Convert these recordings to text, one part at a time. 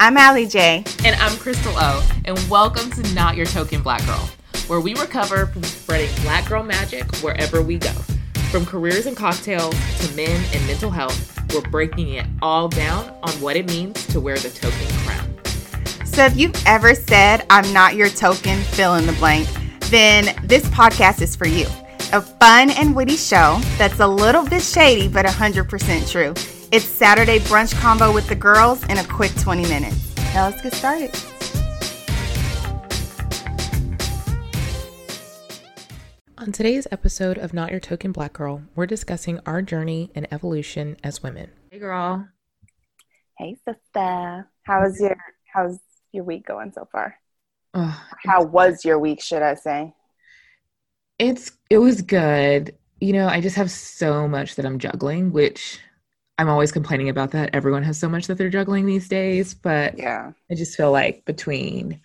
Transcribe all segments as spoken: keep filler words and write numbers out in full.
I'm Allie J. And I'm Crystal Oh. And welcome to Not Your Token Black Girl, where we recover from spreading black girl magic wherever we go. From careers and cocktails to men and mental health, we're breaking it all down on what it means to wear the token crown. So if you've ever said, I'm not your token, fill in the blank, then this podcast is for you. A fun and witty show that's a little bit shady, but one hundred percent true. It's Saturday brunch combo with the girls in a quick twenty minutes. Now let's get started. On today's episode of Not Your Token Black Girl, we're discussing our journey and evolution as women. Hey, girl. Hey, sister. How's your How's your week going so far? Oh, How was your week, should I say? It's It was good. You know, I just have so much that I'm juggling, which... I'm always complaining about that. Everyone has so much that they're juggling these days, but yeah. I just feel like between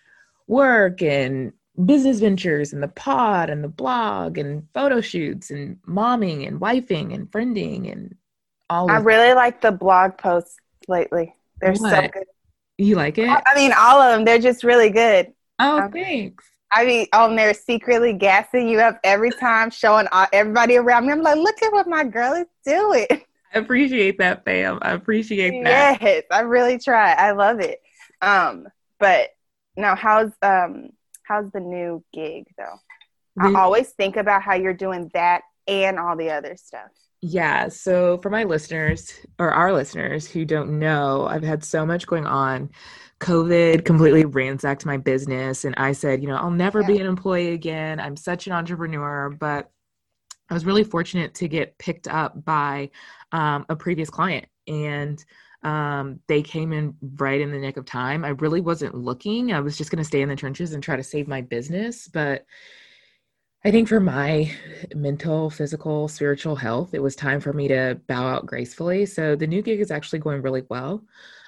work and business ventures and the pod and the blog and photo shoots and momming and wifing and friending and all I of really that. like the blog posts lately. They're what? so good. You like it? I mean, all of them. They're just really good. Oh, um, thanks. I mean, on there secretly gassing you up every time, showing all, everybody around me. I'm like, look at what my girl is doing. Appreciate that, fam. I appreciate that. Yes, I really try. I love it. Um, but now, how's um, how's the new gig though? The- I always think about how you're doing that and all the other stuff. Yeah. So for my listeners or our listeners who don't know, I've had so much going on. COVID completely ransacked my business, and I said, you know, I'll never yeah. be an employee again. I'm such an entrepreneur, but I was really fortunate to get picked up by um, a previous client, and um, they came in right in the nick of time. I really wasn't looking. I was just going to stay in the trenches and try to save my business. But I think for my mental, physical, spiritual health, it was time for me to bow out gracefully. So the new gig is actually going really well.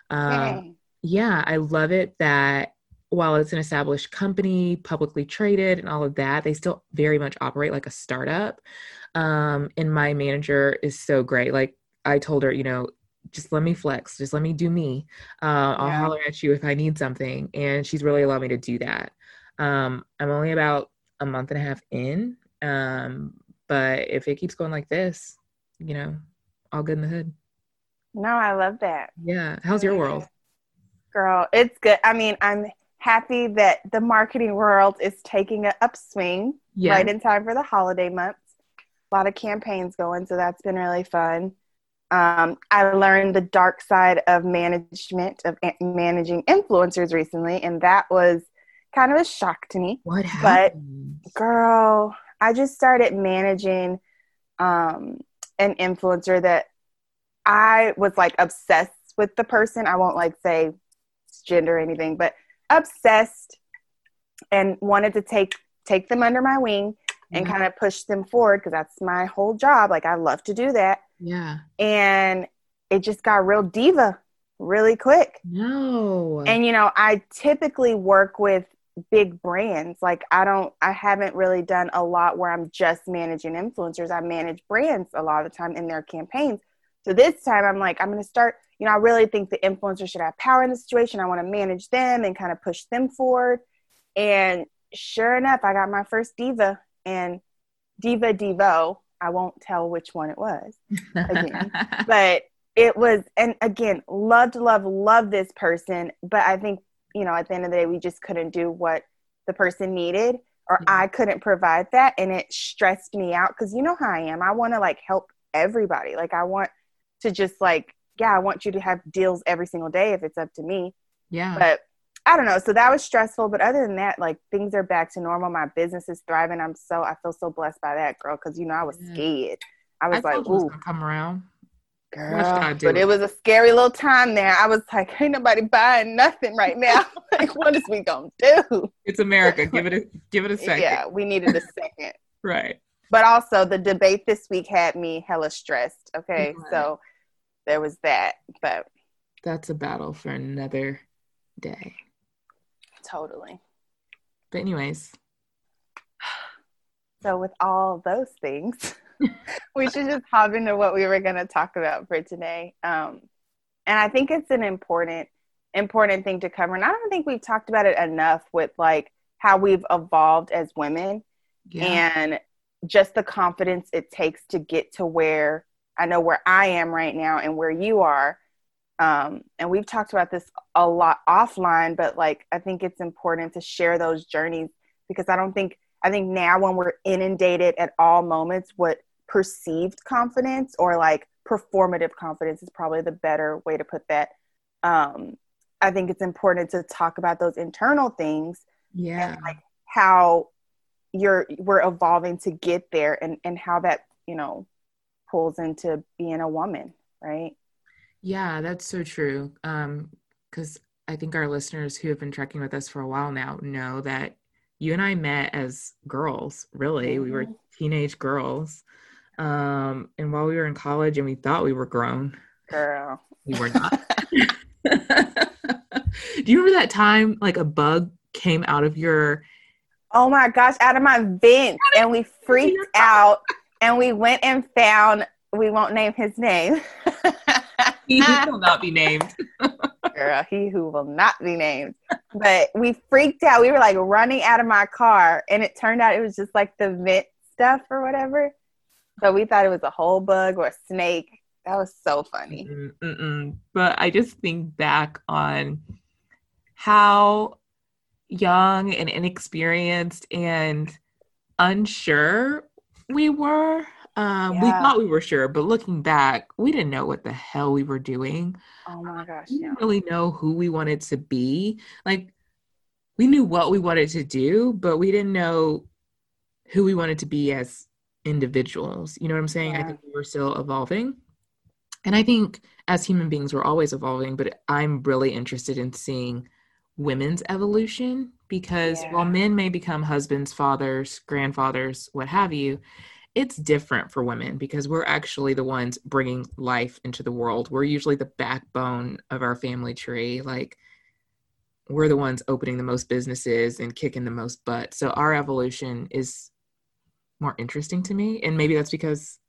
Um, hey. Yeah, I love it that while it's an established company, publicly traded and all of that, they still very much operate like a startup. Um, and my manager is so great. Like I told her, you know, just let me flex, just let me do me. Uh, I'll yeah. holler at you if I need something. And she's really allowed me to do that. Um, I'm only about a month and a half in. Um, but if it keeps going like this, you know, all good in the hood. No, I love that. Yeah. How's your world? Girl, it's good. I mean, I'm happy that the marketing world is taking an upswing yes. right in time for the holiday months. A lot of campaigns going, so that's been really fun. Um, I learned the dark side of management, of a- managing influencers recently, and that was kind of a shock to me. What happened? But, girl, I just started managing um, an influencer that I was, like, obsessed with the person. I won't, like, say gender or anything, but obsessed and wanted to take take them under my wing and yeah. kind of push them forward because that's my whole job. Like I love to do that. Yeah. And it just got real diva really quick. No. And you know, I typically work with big brands. Like I don't I haven't really done a lot where I'm just managing influencers. I manage brands a lot of the time in their campaigns. So this time I'm like, I'm going to start, you know, I really think the influencer should have power in the situation. I want to manage them and kind of push them forward. And sure enough, I got my first diva and diva, divo. I won't tell which one it was again, but it was, and again, loved, loved, loved this person. But I think, you know, at the end of the day, we just couldn't do what the person needed, or mm-hmm. I couldn't provide that. And it stressed me out because you know how I am. I want to like help everybody. Like I want to just like, yeah, I want you to have deals every single day if it's up to me. Yeah. But I don't know. So that was stressful. But other than that, like things are back to normal. My business is thriving. I'm so, I feel so blessed by that, girl. Cause you know, I was yeah. scared. I was I like, ooh, come around. Girl, but it was a scary little time there. I was like, ain't nobody buying nothing right now. Like, what is we gonna do? It's America. Give it a give it a second. Yeah, we needed a second. Right. But also the debate this week had me hella stressed. Okay. Right. So there was that. But that's a battle for another day. Totally. But anyways. So with all those things. We should just hop into what we were going to talk about for today. Um, and I think it's an important, important thing to cover. And I don't think we've talked about it enough with like how we've evolved as women yeah. and just the confidence it takes to get to where I know where I am right now and where you are. Um, and we've talked about this a lot offline, but like, I think it's important to share those journeys because I don't think, I think now when we're inundated at all moments, what perceived confidence or like performative confidence is probably the better way to put that. Um, I think it's important to talk about those internal things yeah. and like how you're, we're evolving to get there and, and how that, you know, pulls into being a woman, right? Yeah, that's so true. Um, 'cause I think our listeners who have been trekking with us for a while now know that you and I met as girls, really. Mm-hmm. We were teenage girls. Um, and while we were in college and we thought we were grown. Girl. We were not. Do you remember that time, like, a bug came out of your... Oh, my gosh, out of my vent. And we freaked out. And we went and found... We won't name his name. He who will not be named. Girl, he who will not be named. But we freaked out. We were, like, running out of my car. And it turned out it was just, like, the vent stuff or whatever. So we thought it was a whole bug or a snake. That was so funny. Mm-mm. But I just think back on how young and inexperienced and unsure we were. Um, yeah. We thought we were sure, but looking back, we didn't know what the hell we were doing. Oh my gosh. We didn't yeah. really know who we wanted to be. Like, we knew what we wanted to do, but we didn't know who we wanted to be as individuals. You know what I'm saying? Yeah. I think we were still evolving. And I think as human beings, we're always evolving, but I'm really interested in seeing women's evolution because yeah. while men may become husbands, fathers, grandfathers, what have you, it's different for women because we're actually the ones bringing life into the world. We're usually the backbone of our family tree. Like, we're the ones opening the most businesses and kicking the most butt. So our evolution is more interesting to me. And maybe that's because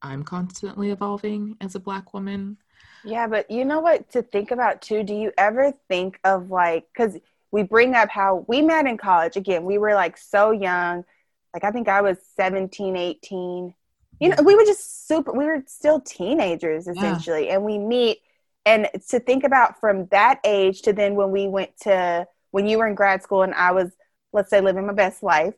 I'm constantly evolving as a Black woman. Yeah. But you know what to think about too? Do you ever think of like, 'cause we bring up how we met in college. Again, we were like so young. Like, I think I was seventeen, eighteen, you know, we were just super, we were still teenagers essentially. Yeah. And we meet and to think about from that age to then when we went to, when you were in grad school and I was, let's say, living my best life,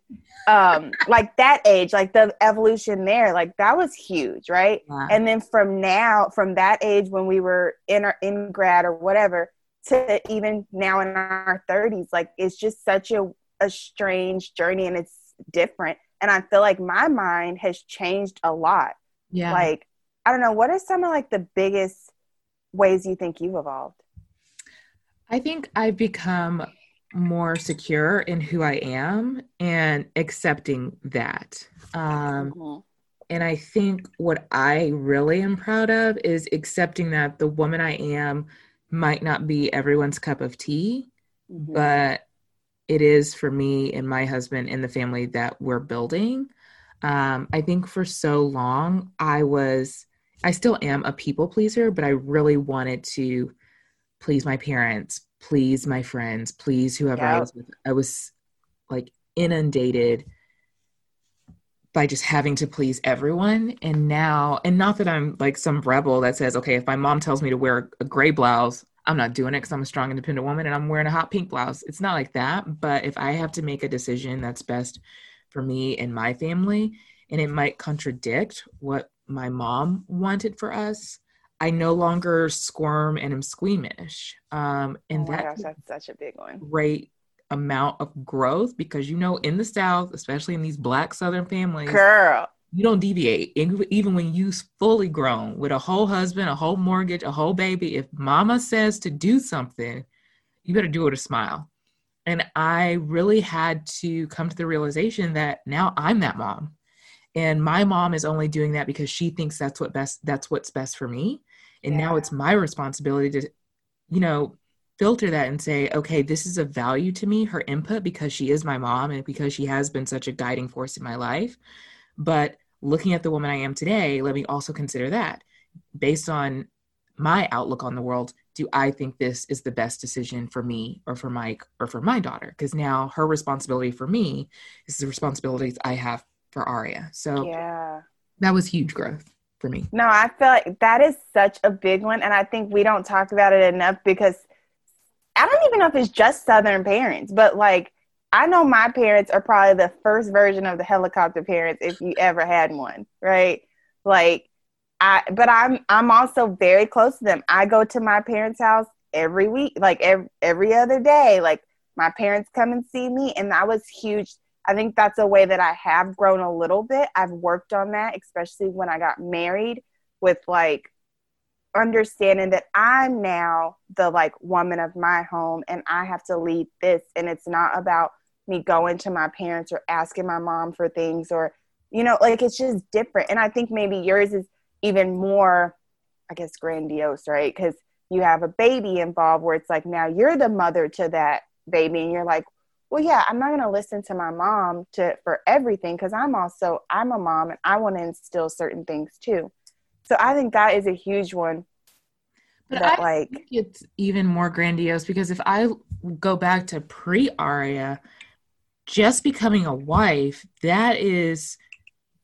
um, like that age, like the evolution there, like that was huge. Right. Yeah. And then from now, from that age, when we were in our, in grad or whatever, to even now in our thirties, like, it's just such a, a strange journey and it's different. And I feel like my mind has changed a lot. Yeah. Like, I don't know. What are some of like the biggest ways you think you've evolved? I think I've become more secure in who I am and accepting that. Um, mm-hmm. And I think what I really am proud of is accepting that the woman I am might not be everyone's cup of tea, mm-hmm. but it is for me and my husband and the family that we're building. Um, I think for so long I was, I still am a people pleaser, but I really wanted to please my parents, please my friends, please whoever yeah. I was with. I was like inundated by just having to please everyone. And now, and not that I'm like some rebel that says, okay, if my mom tells me to wear a gray blouse, I'm not doing it because I'm a strong, independent woman and I'm wearing a hot pink blouse. It's not like that. But if I have to make a decision that's best for me and my family, and it might contradict what my mom wanted for us, I no longer squirm and am squeamish. Um, and oh my gosh, that's such a big one. Great amount of growth, because, you know, in the South, especially in these Black Southern families, girl, you don't deviate. Even when you fully grown with a whole husband, a whole mortgage, a whole baby, if mama says to do something, you better do it with a smile. And I really had to come to the realization that now I'm that mom. And my mom is only doing that because she thinks that's what best, that's what's best for me. And yeah. now it's my responsibility to, you know, filter that and say, okay, this is of value to me, her input, because she is my mom and because she has been such a guiding force in my life. But looking at the woman I am today, let me also consider that based on my outlook on the world. Do I think this is the best decision for me or for Mike or for my daughter? Because now her responsibility for me is the responsibilities I have for Aria. So yeah, that was huge growth for me. No, I feel like that is such a big one. And I think we don't talk about it enough, because I don't even know if it's just Southern parents, but like, I know my parents are probably the first version of the helicopter parents, if you ever had one, right? Like, I, but I'm, I'm also very close to them. I go to my parents' house every week, like every, every other day, like my parents come and see me. And that was huge. I think that's a way that I have grown a little bit. I've worked on that, especially when I got married, with like understanding that I'm now the like woman of my home and I have to lead this. And it's not about me going to my parents or asking my mom for things, or, you know, like it's just different. And I think maybe yours is even more, I guess, grandiose, right? Because you have a baby involved where it's like, now you're the mother to that baby. And you're like, well, yeah, I'm not going to listen to my mom to for everything, because I'm also, I'm a mom and I want to instill certain things too. So I think that is a huge one. But that, I like, think it's even more grandiose, because if I go back to pre-Aria, just becoming a wife, that is,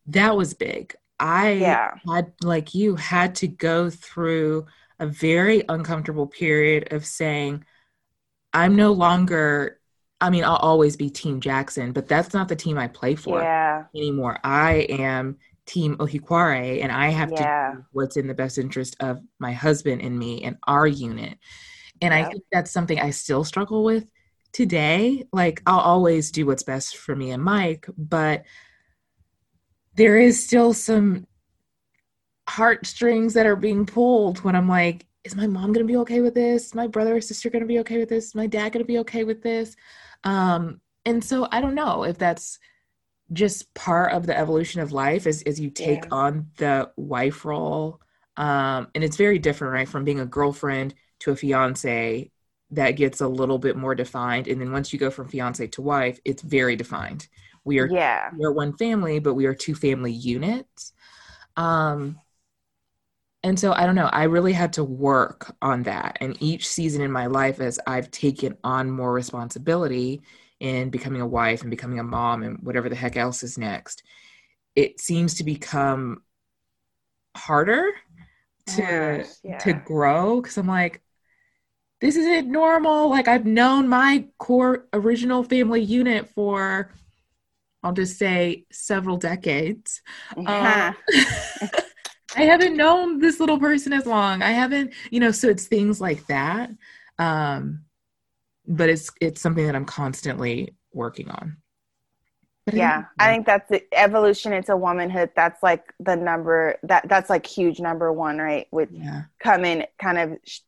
that was big. I yeah. had, like you, had to go through a very uncomfortable period of saying, I'm no longer... I mean, I'll always be Team Jackson, but that's not the team I play for yeah. anymore. I am Team Ohikware, and I have yeah. to do what's in the best interest of my husband and me and our unit. And yeah. I think that's something I still struggle with today. Like, I'll always do what's best for me and Mike, but there is still some heartstrings that are being pulled when I'm like, is my mom going to be okay with this? Is my brother or sister going to be okay with this? Is my dad going to be okay with this? Um, and so I don't know if that's just part of the evolution of life as, as you take yeah. on the wife role. Um, and it's very different, right? From being a girlfriend to a fiance, that gets a little bit more defined. And then once you go from fiance to wife, it's very defined. We are, yeah. we are one family, but we are two family units. Um, And so, I don't know, I really had to work on that. And each season in my life, as I've taken on more responsibility in becoming a wife and becoming a mom and whatever the heck else is next, it seems to become harder to, Gosh, yeah. to grow. Cause I'm like, this isn't normal. Like, I've known my core original family unit for, I'll just say, several decades. Yeah. Um, I haven't known this little person as long. I haven't, you know, so it's things like that. Um, but it's, it's something that I'm constantly working on. But yeah. I, I think that's the evolution into womanhood. That's like the number that that's like huge number one, right? With yeah. coming, kind of sh-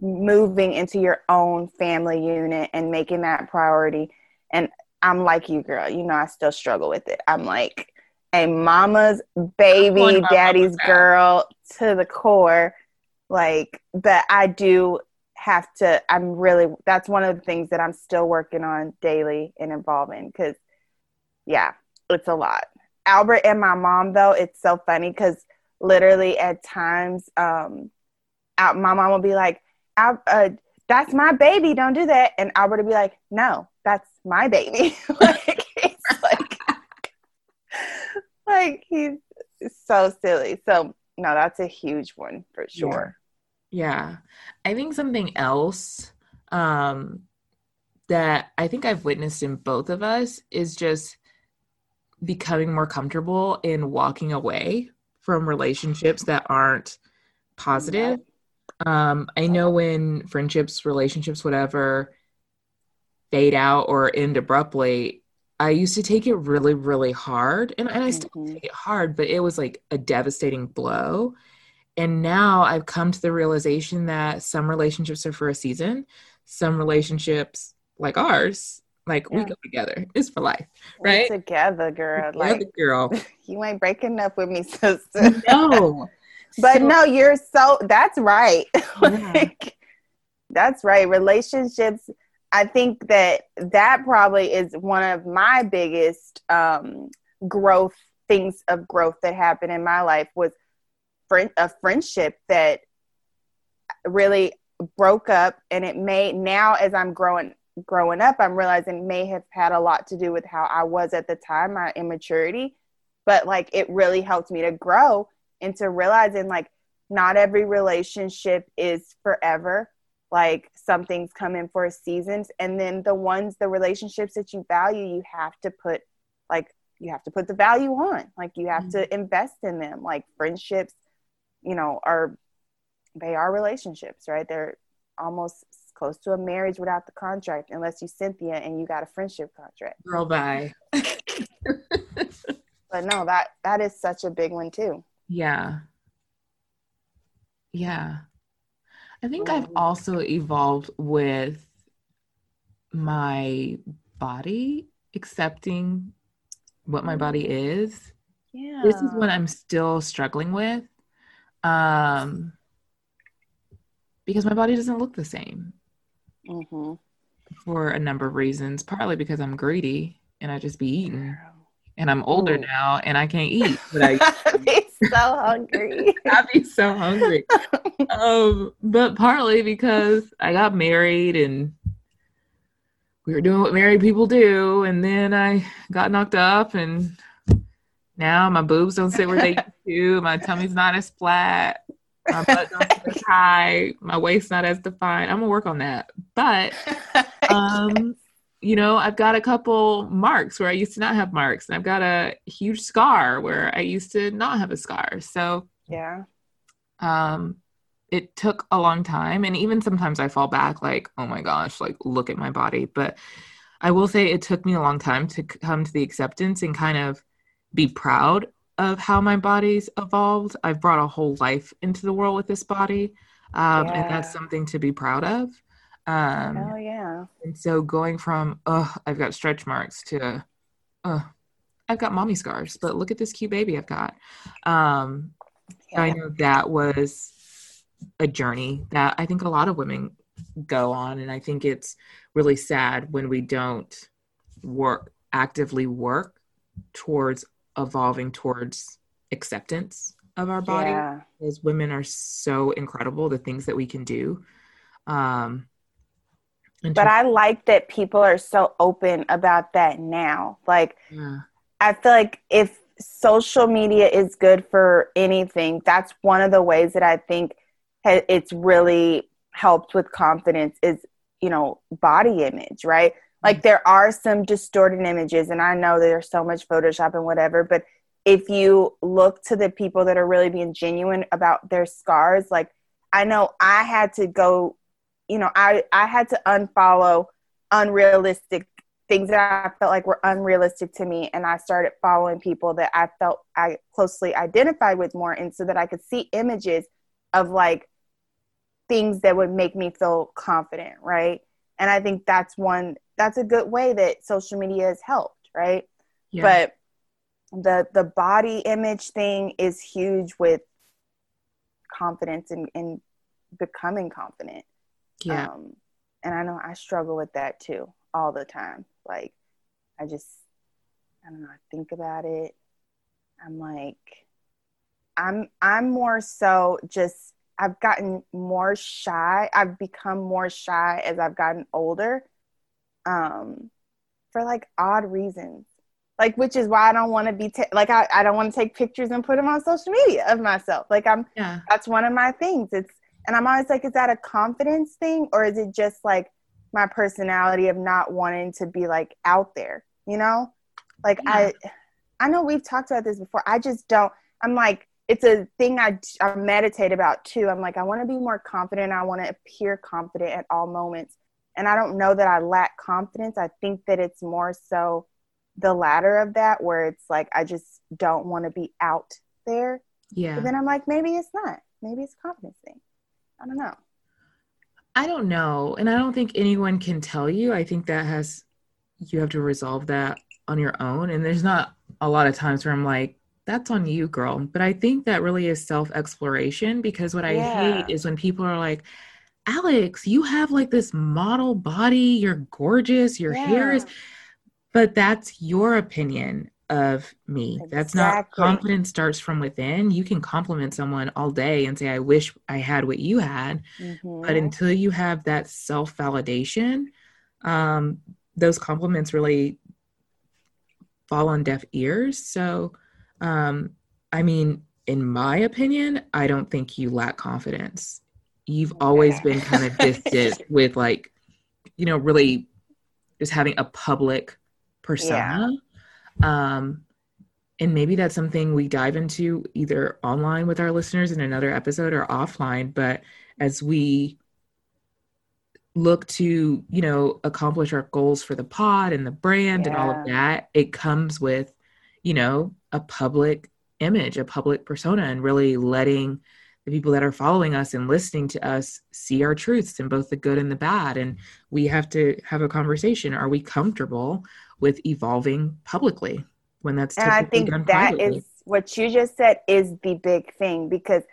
moving into your own family unit and making that priority. And I'm like you, girl, you know, I still struggle with it. I'm like, a mama's baby, daddy's girl to the core. Like, but I do have to, I'm really, that's one of the things that I'm still working on daily and involving. Cause yeah, it's a lot. Albert and my mom though, it's so funny. Cause literally at times, um, I, my mom will be like, Al, uh, that's my baby. Don't do that. And Albert will be like, no, that's my baby. Like, it's like, Like, he's so silly. So, no, that's a huge one for sure. Yeah. yeah. I think something else um, that I think I've witnessed in both of us is just becoming more comfortable in walking away from relationships that aren't positive. Yeah. Um, I know when friendships, relationships, whatever, fade out or end abruptly, I used to take it really, really hard. And, and I still mm-hmm. take it hard, but it was like a devastating blow. And now I've come to the realization that some relationships are for a season. Some relationships, like ours, like yeah. we go together. It's for life, right? We're together, girl. We're like, together, girl. You ain't breaking up with me, sister. No. But so, no, you're so, that's right. Yeah. Like, that's right. Relationships, I think that that probably is one of my biggest um, growth things of growth that happened in my life was friend, a friendship that really broke up, and it may now as I'm growing growing up, I'm realizing may have had a lot to do with how I was at the time, my immaturity, but like it really helped me to grow into realizing like not every relationship is forever. Like some things come in for seasons, and then the ones, the relationships that you value, you have to put like, you have to put the value on, like you have mm-hmm. to invest in them. Like friendships, you know, are, they are relationships, right? They're almost close to a marriage without the contract, unless you Cynthia and you got a friendship contract. Girl, bye. But no, that, that is such a big one too. Yeah. Yeah. I think I've also evolved with my body, accepting what my body is. Yeah. This is what I'm still struggling with. Um, because my body doesn't look the same mm-hmm. for a number of reasons, partly because I'm greedy and I just be eating. And I'm older Ooh. now and I can't eat. But I I'd be so hungry. I'd be so hungry. Um, but partly because I got married and we were doing what married people do. And then I got knocked up and now my boobs don't sit where they used to. My tummy's not as flat. My butt don't sit as high. My waist's not as defined. I'm going to work on that. But... um. You know, I've got a couple marks where I used to not have marks, and I've got a huge scar where I used to not have a scar. So yeah, um, it took a long time. And even sometimes I fall back like, oh my gosh, like look at my body. But I will say it took me a long time to come to the acceptance and kind of be proud of how my body's evolved. I've brought a whole life into the world with this body. Um, yeah. And that's something to be proud of. Um, oh yeah. And so going from, oh, I've got stretch marks to, oh, I've got mommy scars, but look at this cute baby I've got. Um, yeah. I know that was a journey that I think a lot of women go on. And I think it's really sad when we don't work, actively work towards evolving towards acceptance of our body. Yeah. Because women are so incredible, the things that we can do. Um, But I like that people are so open about that now. Like, yeah. I feel like if social media is good for anything, that's one of the ways that I think ha- it's really helped with confidence is, you know, body image, right? Like mm-hmm. there are some distorted images, and I know there's so much Photoshop and whatever, but if you look to the people that are really being genuine about their scars, like I know I had to go You know, I, I had to unfollow unrealistic things that I felt like were unrealistic to me. And I started following people that I felt I closely identified with more. And so that I could see images of like things that would make me feel confident. Right. And I think that's one, that's a good way that social media has helped. Right. Yeah. But the, the body image thing is huge with confidence and, and becoming confident. Yeah. Um, and I know I struggle with that too all the time. Like, I just, I don't know, I think about it. I'm like, I'm, I'm more so just, I've gotten more shy. I've become more shy as I've gotten older, um, for like odd reasons. like, which is why I don't want to be, ta- like, I, I don't want to take pictures and put them on social media of myself. Like, I'm, yeah. that's one of my things. It's, and I'm always like, is that a confidence thing? Or is it just like my personality of not wanting to be like out there, you know? Like, yeah. I, I know we've talked about this before. I just don't, I'm like, it's a thing I, I meditate about too. I'm like, I want to be more confident. I want to appear confident at all moments. And I don't know that I lack confidence. I think that it's more so the latter of that, where it's like, I just don't want to be out there. Yeah. But then I'm like, maybe it's not. Maybe it's a confidence thing. I don't know. I don't know. And I don't think anyone can tell you. I think that has, you have to resolve that on your own. And there's not a lot of times where I'm like, that's on you, girl. But I think that really is self-exploration, because what I yeah. hate is when people are like, Alex, you have like this model body, you're gorgeous, your yeah. hair is, but that's your opinion of me. Exactly. That's not, confidence starts from within. You can compliment someone all day and say, I wish I had what you had. Mm-hmm. But until you have that self-validation, um, those compliments really fall on deaf ears. So, um, I mean, in my opinion, I don't think you lack confidence. You've always yeah. been kind of distant with, like, you know, really just having a public persona. Yeah. Um, and maybe that's something we dive into either online with our listeners in another episode or offline. But as we look to, you know, accomplish our goals for the pod and the brand yeah. and all of that, it comes with, you know, a public image, a public persona, and really letting the people that are following us and listening to us see our truths and both the good and the bad. And we have to have a conversation. Are we comfortable with evolving publicly when that's and I think done that privately? Is what you just said is the big thing, because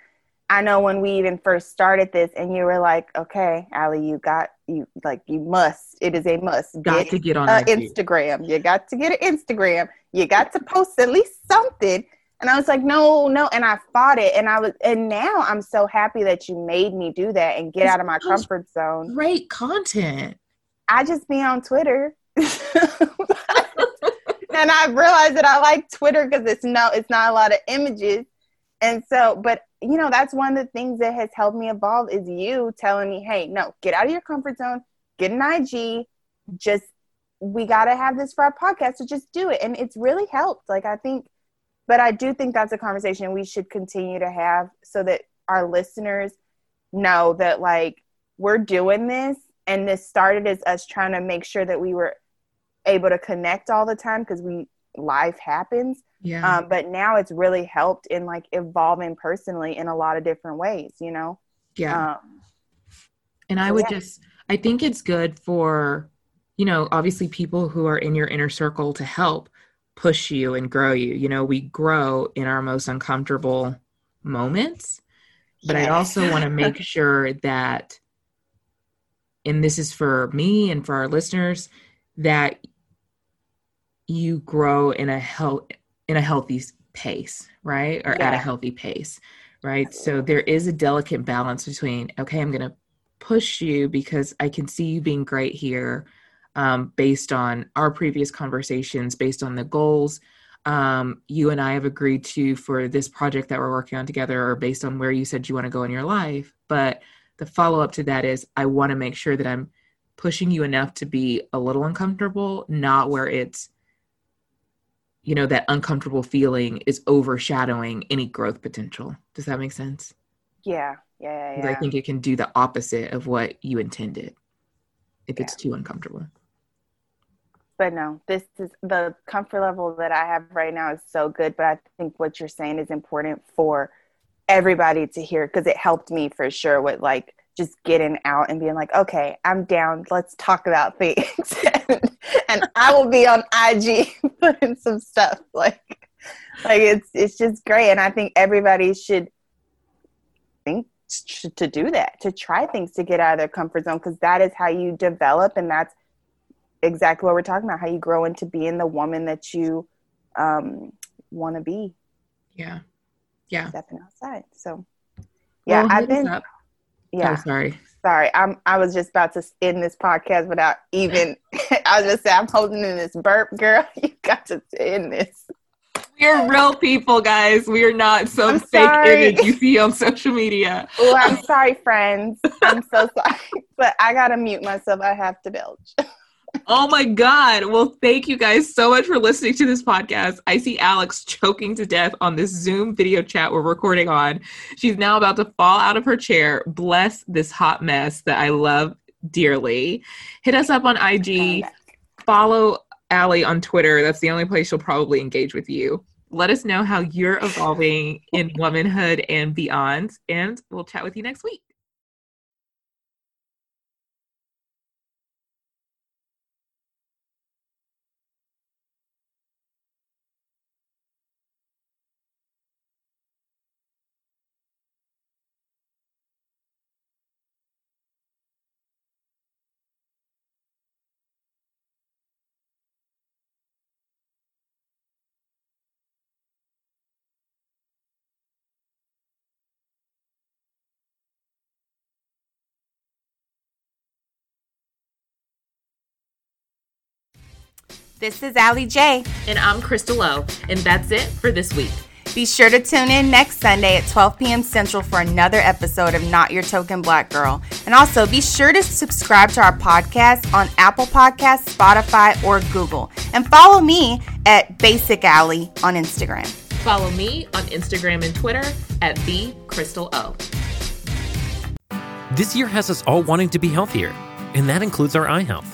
I know when we even first started this and you were like, okay, Allie, you got you like, you must, it is a must got get, to get on uh, Instagram. You got to get an Instagram. You got to post at least something. And I was like, no, no. And I fought it. And I was, and now I'm so happy that you made me do that and get it's out of my comfort zone. Great content. I just be on Twitter. And I realized that I like Twitter because it's no, it's not a lot of images. And so, but you know, that's one of the things that has helped me evolve is you telling me, hey, no, get out of your comfort zone, get an I G, just, we got to have this for our podcast. So just do it. And it's really helped. Like, I think, But I do think that's a conversation we should continue to have so that our listeners know that, like, we're doing this, and this started as us trying to make sure that we were able to connect all the time because we life happens. Yeah. Um, but now it's really helped in, like, evolving personally in a lot of different ways, you know? Yeah. Um, and I would yeah. just, I think it's good for, you know, obviously people who are in your inner circle to help push you and grow you. You know, we grow in our most uncomfortable moments, but yes. I also want to make sure that, and this is for me and for our listeners, that you grow in a health, in a healthy pace, right? Or yeah. at a healthy pace, right? So there is a delicate balance between, okay, I'm going to push you because I can see you being great here. Um, based on our previous conversations, based on the goals um, you and I have agreed to for this project that we're working on together, or based on where you said you want to go in your life. But the follow-up to that is, I want to make sure that I'm pushing you enough to be a little uncomfortable, not where it's, you know, that uncomfortable feeling is overshadowing any growth potential. Does that make sense? Yeah, yeah, yeah. yeah. I think it can do the opposite of what you intended if yeah. it's too uncomfortable. But no, this is the comfort level that I have right now is so good. But I think what you're saying is important for everybody to hear, because it helped me for sure with, like, just getting out and being like, okay, I'm down. Let's talk about things. and, and I will be on I G putting some stuff like, like it's, it's just great. And I think everybody should think t- to do that, to try things, to get out of their comfort zone. Cause that is how you develop. And that's, exactly what we're talking about, how you grow into being the woman that you um want to be. Yeah. Yeah. Stepping outside. So yeah, well, I've been yeah. Oh, sorry. Sorry, I'm, I was just about to end this podcast without even, I was just saying, I'm holding in this burp, girl. You got to end this. We're real people, guys. We are not some I'm fake sorry. image you see on social media. Oh, I'm sorry, friends. I'm so sorry. But I got to mute myself. I have to belch. Oh my God. Well, thank you guys so much for listening to this podcast. I see Alex choking to death on this Zoom video chat we're recording on. She's now about to fall out of her chair. Bless this hot mess that I love dearly. Hit us up on I G. Follow Allie on Twitter. That's the only place she'll probably engage with you. Let us know how you're evolving in womanhood and beyond. And we'll chat with you next week. This is Allie J. And I'm Crystal Oh. And that's it for this week. Be sure to tune in next Sunday at twelve p.m. Central for another episode of Not Your Token Black Girl. And also be sure to subscribe to our podcast on Apple Podcasts, Spotify, or Google. And follow me at BasicAllie on Instagram. Follow me on Instagram and Twitter at TheCrystalOh. This year has us all wanting to be healthier, and that includes our eye health.